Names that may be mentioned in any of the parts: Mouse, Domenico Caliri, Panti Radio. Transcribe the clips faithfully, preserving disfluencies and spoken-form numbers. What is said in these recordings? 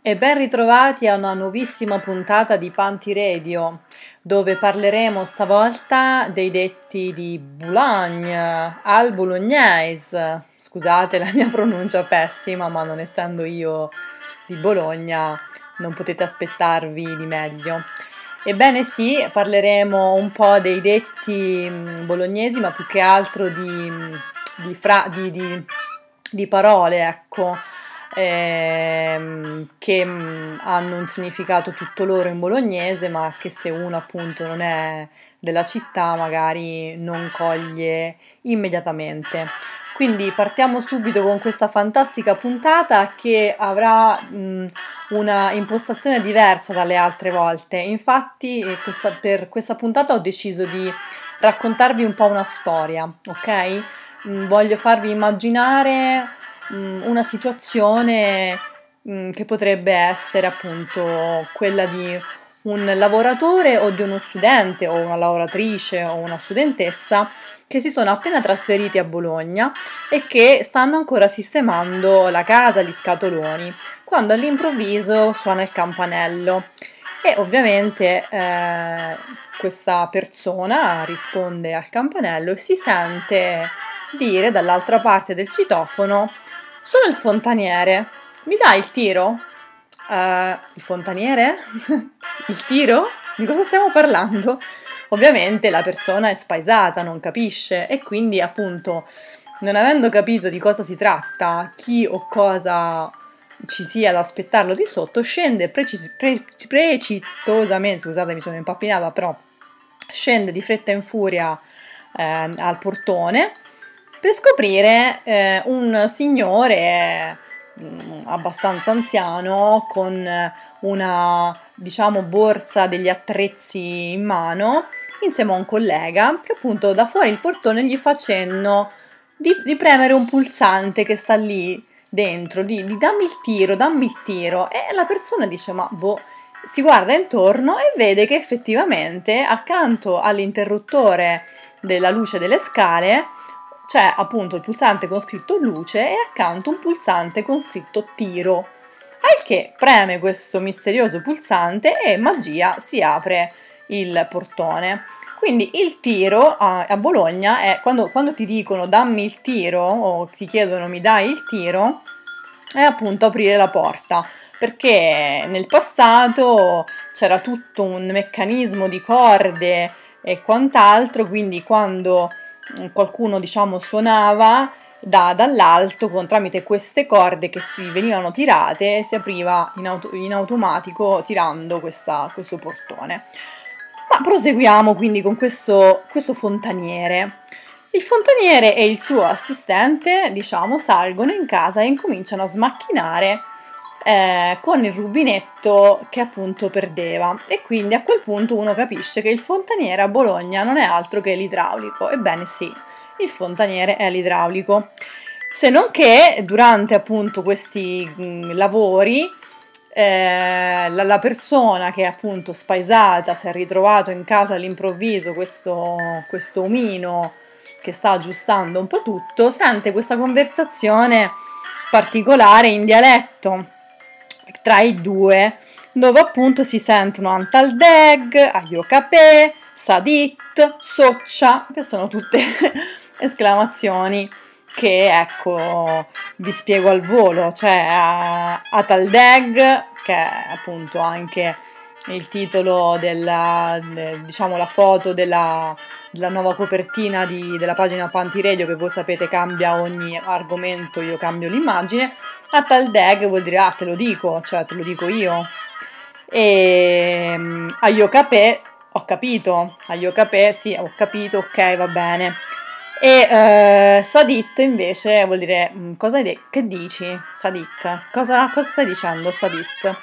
E ben ritrovati a una nuovissima puntata di Panti Radio, dove parleremo stavolta dei detti di Bologna, al bolognese. Scusate la mia pronuncia pessima, ma non essendo io di Bologna non potete aspettarvi di meglio. Ebbene sì, parleremo un po' dei detti bolognesi, ma più che altro di, di, fra, di, di, di parole, ecco. Ehm, che hanno un significato tutto loro in bolognese, ma che se uno appunto non è della città magari non coglie immediatamente. Quindi partiamo subito con questa fantastica puntata che avrà mh, una impostazione diversa dalle altre volte. Infatti questa, per questa puntata ho deciso di raccontarvi un po' una storia, ok? Mh, voglio farvi immaginare una situazione che potrebbe essere appunto quella di un lavoratore o di uno studente o una lavoratrice o una studentessa che si sono appena trasferiti a Bologna e che stanno ancora sistemando la casa, gli scatoloni, quando all'improvviso suona il campanello e ovviamente eh, questa persona risponde al campanello e si sente dire dall'altra parte del citofono: sono il fontaniere, mi dai il tiro? Uh, il fontaniere? Il tiro? Di cosa stiamo parlando? Ovviamente la persona è spaesata, non capisce e quindi appunto, non avendo capito di cosa si tratta, chi o cosa ci sia ad aspettarlo di sotto, scende precis- pre- precipitosamente, scusate mi sono impappinata, però scende di fretta in furia eh, al portone per scoprire eh, un signore mh, abbastanza anziano con una, diciamo, borsa degli attrezzi in mano insieme a un collega che appunto da fuori il portone gli fa cenno di, di premere un pulsante che sta lì dentro, di, di dammi il tiro, dammi il tiro e la persona dice ma boh, si guarda intorno e vede che effettivamente accanto all'interruttore della luce delle scale c'è appunto il pulsante con scritto luce e accanto un pulsante con scritto tiro, al che preme questo misterioso pulsante e magia si apre il portone. Quindi il tiro a, a Bologna è quando, quando ti dicono dammi il tiro o ti chiedono mi dai il tiro è appunto aprire la porta, perché nel passato c'era tutto un meccanismo di corde e quant'altro, quindi quando qualcuno, diciamo, suonava da, dall'alto con, tramite queste corde che si venivano tirate si apriva in, auto, in automatico tirando questa, questo portone. Ma proseguiamo quindi con questo, questo fontaniere. Il fontaniere e il suo assistente, diciamo, salgono in casa e incominciano a smacchinare eh, con il rubinetto che appunto perdeva e quindi a quel punto uno capisce che il fontaniere a Bologna non è altro che l'idraulico. Ebbene sì, il fontaniere è l'idraulico, se non che durante appunto questi mh, lavori Eh, la, la persona che è appunto spaesata si è ritrovato in casa all'improvviso questo, questo omino che sta aggiustando un po' tutto, sente questa conversazione particolare in dialetto tra i due dove appunto si sentono antaldeg, aiocapè, sadit, soccia, che sono tutte esclamazioni che ecco vi spiego al volo, cioè a, a Taldeg, che è appunto anche il titolo della, de, diciamo la foto della, della nuova copertina di, della pagina Panti Radio, che voi sapete cambia ogni argomento, io cambio l'immagine. A Taldeg vuol dire ah te lo dico, cioè te lo dico io, e a Iocapè ho capito, a Iocapè sì ho capito, ok va bene. E uh, Sadit invece vuol dire cosa hai de- che dici Sadit? Cosa, cosa stai dicendo Sadit?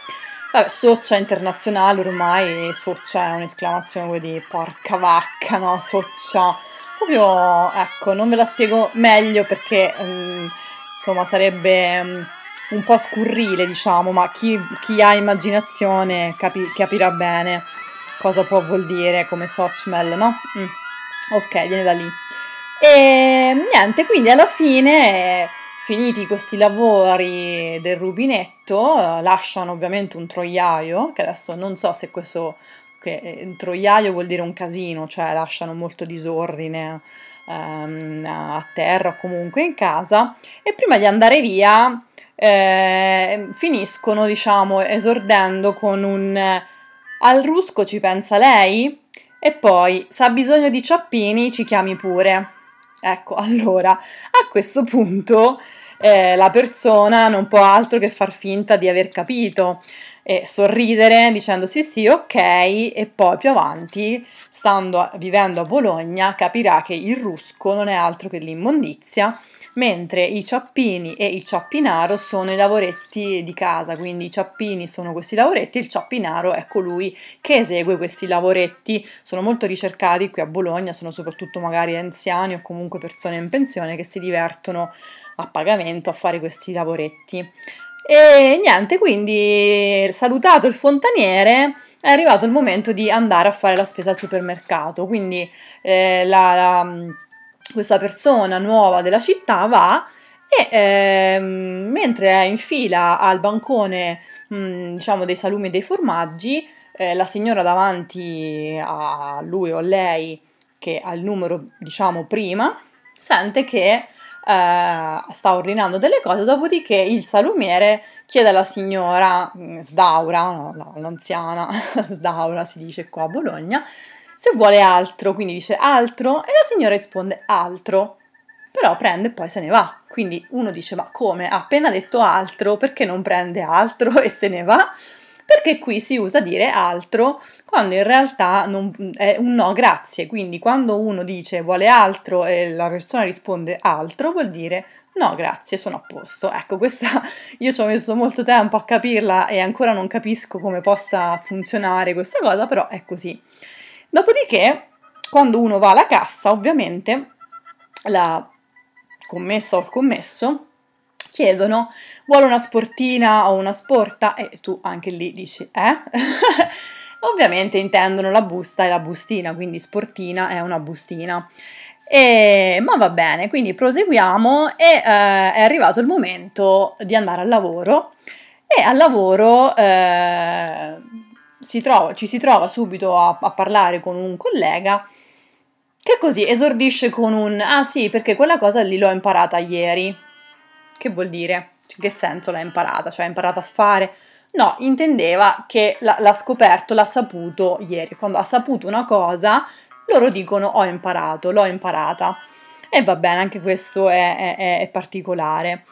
Vabbè, soccia internazionale ormai, soccia è un'esclamazione di porca vacca, no? Soccia, proprio ecco, non ve la spiego meglio perché um, insomma sarebbe um, un po' scurrile, diciamo, ma chi, chi ha immaginazione capi- capirà bene cosa può vuol dire come sochmel, no? Mm. Ok, viene da lì. E niente, quindi alla fine Finiti questi lavori del rubinetto, lasciano ovviamente un troiaio, che adesso non so se questo che, un troiaio vuol dire un casino, cioè lasciano molto disordine ehm, a terra o comunque in casa, e prima di andare via eh, finiscono, diciamo, esordendo con un "al rusco ci pensa lei" e poi "se ha bisogno di ciappini ci chiami pure". Ecco, allora, a questo punto eh, la persona non può altro che far finta di aver capito e sorridere dicendo sì sì ok, e poi più avanti, stando a, vivendo a Bologna, capirà che il rusco non è altro che l'immondizia, mentre i ciappini e il ciappinaro sono i lavoretti di casa, quindi i ciappini sono questi lavoretti, il ciappinaro è colui che esegue questi lavoretti. Sono molto ricercati qui a Bologna, sono soprattutto magari anziani o comunque persone in pensione che si divertono a pagamento a fare questi lavoretti. E niente, quindi salutato il fontaniere è arrivato il momento di andare a fare la spesa al supermercato, quindi eh, la, la, questa persona nuova della città va e eh, mentre è in fila al bancone mh, diciamo dei salumi e dei formaggi, eh, la signora davanti a lui o lei che ha il numero diciamo prima sente che Uh, sta ordinando delle cose, dopodiché il salumiere chiede alla signora Sdaura, no, no, l'anziana Sdaura si dice qua a Bologna, se vuole altro, quindi dice altro e la signora risponde altro, però prende e poi se ne va. Quindi uno dice ma come, ha appena detto altro, perché non prende altro e se ne va? Perché qui si usa dire altro quando in realtà non, è un no grazie, quindi quando uno dice vuole altro e la persona risponde altro vuol dire no grazie, sono a posto. Ecco, questa io ci ho messo molto tempo a capirla e ancora non capisco come possa funzionare questa cosa, però è così. Dopodiché quando uno va alla cassa ovviamente la commessa o il commesso chiedono vuole una sportina o una sporta e tu anche lì dici eh? Ovviamente intendono la busta e la bustina, quindi sportina è una bustina. E, ma va bene, quindi proseguiamo e eh, è arrivato il momento di andare al lavoro e al lavoro eh, si trova, ci si trova subito a, a parlare con un collega che così esordisce con un ah sì, perché quella cosa lì l'ho imparata ieri. Che vuol dire? In che senso l'ha imparata? Cioè ha imparato a fare? No, intendeva che l'ha, l'ha scoperto, l'ha saputo ieri. Quando ha saputo una cosa, loro dicono ho imparato, l'ho imparata. E va bene, anche questo è, è, è particolare.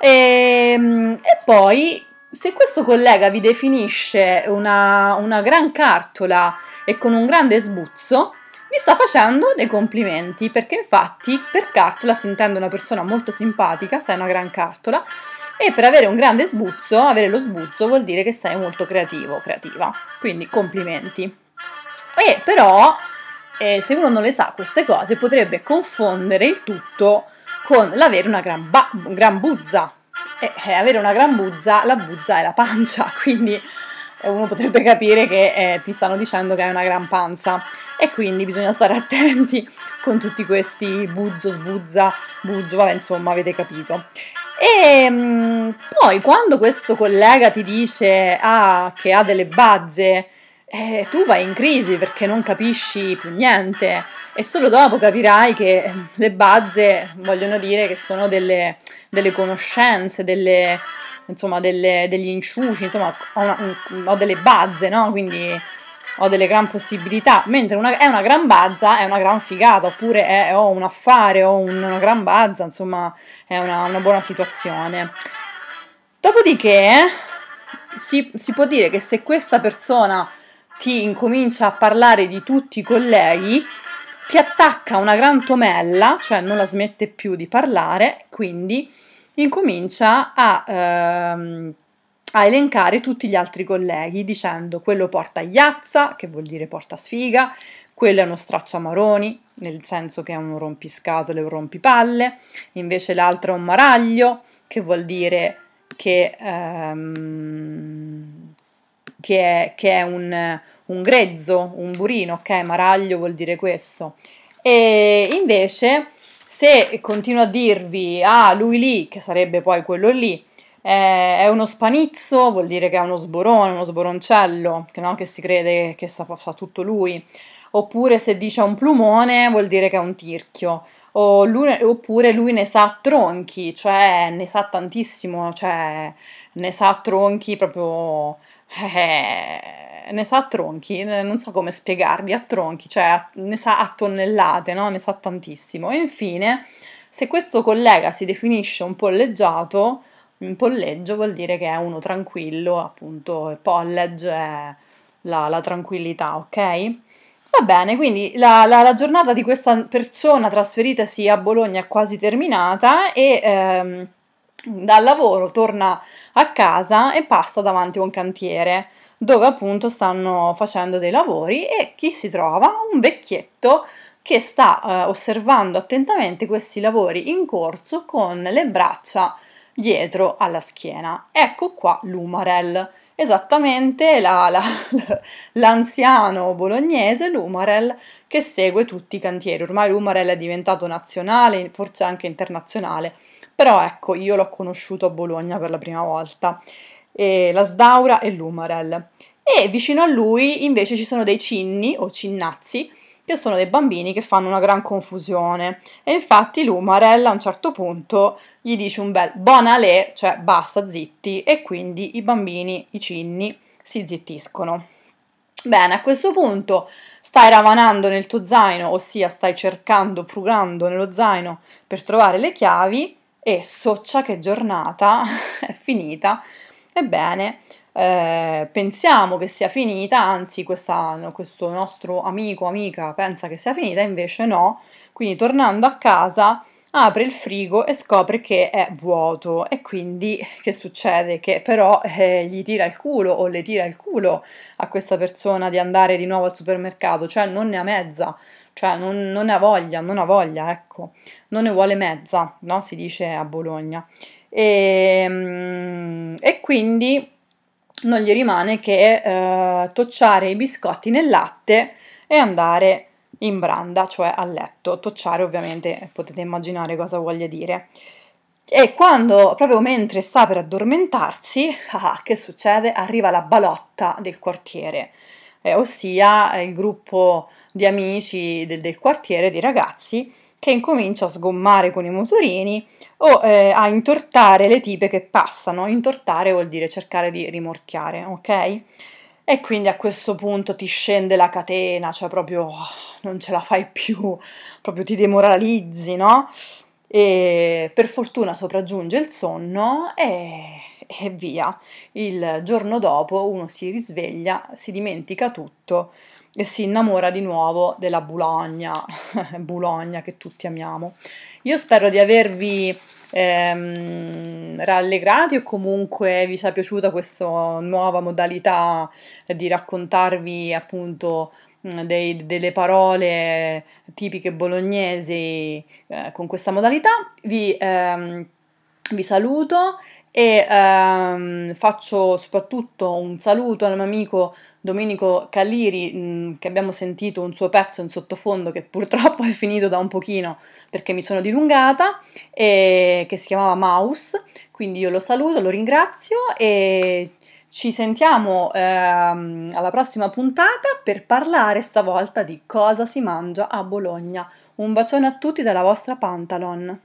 E, e poi, se questo collega vi definisce una, una gran cartola e con un grande sbuzzo, mi sta facendo dei complimenti, perché infatti per cartola si intende una persona molto simpatica, sei una gran cartola, e per avere un grande sbuzzo, avere lo sbuzzo vuol dire che sei molto creativo, creativa, quindi complimenti. E però eh, se uno non le sa queste cose potrebbe confondere il tutto con l'avere una gran, ba- gran buzza, e eh, avere una gran buzza, la buzza è la pancia, quindi uno potrebbe capire che eh, ti stanno dicendo che hai una gran panza e quindi bisogna stare attenti con tutti questi buzzo, sbuzza, buzzo, vabbè, insomma avete capito. E mh, poi quando questo collega ti dice ah, che ha delle bazze, eh, tu vai in crisi perché non capisci più niente e solo dopo capirai che le bazze vogliono dire che sono delle, delle conoscenze, delle... insomma delle, degli inciuci, insomma ho, una, ho delle bazze, no? Quindi ho delle gran possibilità, mentre una, è una gran bazza, è una gran figata, oppure è, ho un affare, ho un, una gran bazza, insomma è una, una buona situazione. Dopodiché si, si può dire che se questa persona ti incomincia a parlare di tutti i colleghi, ti attacca una gran tomella, cioè non la smette più di parlare, quindi incomincia a, ehm, a elencare tutti gli altri colleghi dicendo quello porta iazza, che vuol dire porta sfiga, quello è uno stracciamaroni, nel senso che è un rompiscatole, un rompipalle, invece l'altro è un maraglio, che vuol dire che, ehm, che è, che è un, un grezzo, un burino, ok? Maraglio vuol dire questo. E invece Se continuo a dirvi, ah, lui lì, che sarebbe poi quello lì, eh, è uno spanizzo, vuol dire che è uno sborone, uno sboroncello, che, no, che si crede che sa, fa tutto lui. Oppure se dice un plumone, vuol dire che è un tirchio. O lui, oppure lui ne sa tronchi, cioè ne sa tantissimo, cioè ne sa tronchi proprio... Eh, ne sa a tronchi, non so come spiegarvi, a tronchi, cioè a, ne sa a tonnellate, no? Ne sa tantissimo. E infine, se questo collega si definisce un polleggiato, un polleggio vuol dire che è uno tranquillo, appunto, e polledge è la, la tranquillità, ok? Va bene, quindi la, la, la giornata di questa persona trasferitasi a Bologna è quasi terminata e... Ehm, dal lavoro torna a casa e passa davanti a un cantiere dove appunto stanno facendo dei lavori e chi si trova? Un vecchietto che sta eh, osservando attentamente questi lavori in corso con le braccia dietro alla schiena. Ecco qua l'Umarel, esattamente la, la, l'anziano bolognese l'Umarel che segue tutti i cantieri. Ormai l'Umarel è diventato nazionale, forse anche internazionale. Però ecco, io l'ho conosciuto a Bologna per la prima volta, e la Sdaura e l'Umarel. E vicino a lui invece ci sono dei cinni o cinnazzi, che sono dei bambini che fanno una gran confusione. E infatti l'Umarel a un certo punto gli dice un bel bonalè, cioè basta, zitti, e quindi i bambini, i cinni, si zittiscono. Bene, a questo punto stai ravanando nel tuo zaino, ossia stai cercando, frugando nello zaino per trovare le chiavi, e soccia che giornata è finita. Ebbene, eh, pensiamo che sia finita, anzi questa, questo nostro amico, amica pensa che sia finita, invece no. Quindi tornando a casa apre il frigo e scopre che è vuoto e quindi che succede? Che però eh, gli tira il culo o le tira il culo a questa persona di andare di nuovo al supermercato, cioè non ne ha mezza. Cioè non, non ha voglia, non ha voglia, ecco, non ne vuole mezza, no? Si dice a Bologna. E, e quindi non gli rimane che eh, tocciare i biscotti nel latte e andare in branda, cioè a letto. Tocciare ovviamente, potete immaginare cosa voglia dire. E quando, proprio mentre sta per addormentarsi, ah, che succede? Arriva la balotta del quartiere. Eh, ossia il gruppo di amici del, del quartiere, dei ragazzi, che incomincia a sgommare con i motorini o eh, a intortare le tipe che passano. Intortare vuol dire cercare di rimorchiare, ok? E quindi a questo punto ti scende la catena, cioè proprio oh, non ce la fai più, proprio ti demoralizzi, no? E per fortuna sopraggiunge il sonno e... e via. Il giorno dopo uno si risveglia, si dimentica tutto e si innamora di nuovo della Bologna, Bologna che tutti amiamo. Io spero di avervi ehm, rallegrati o comunque vi sia piaciuta questa nuova modalità di raccontarvi appunto Dei, delle parole tipiche bolognesi eh, con questa modalità. Vi, ehm, vi saluto e ehm, faccio soprattutto un saluto al mio amico Domenico Caliri, mh, che abbiamo sentito un suo pezzo in sottofondo che purtroppo è finito da un pochino perché mi sono dilungata, e che si chiamava Mouse. Quindi io lo saluto, lo ringrazio e ci sentiamo ehm, alla prossima puntata per parlare stavolta di cosa si mangia a Bologna. Un bacione a tutti dalla vostra Pantalon.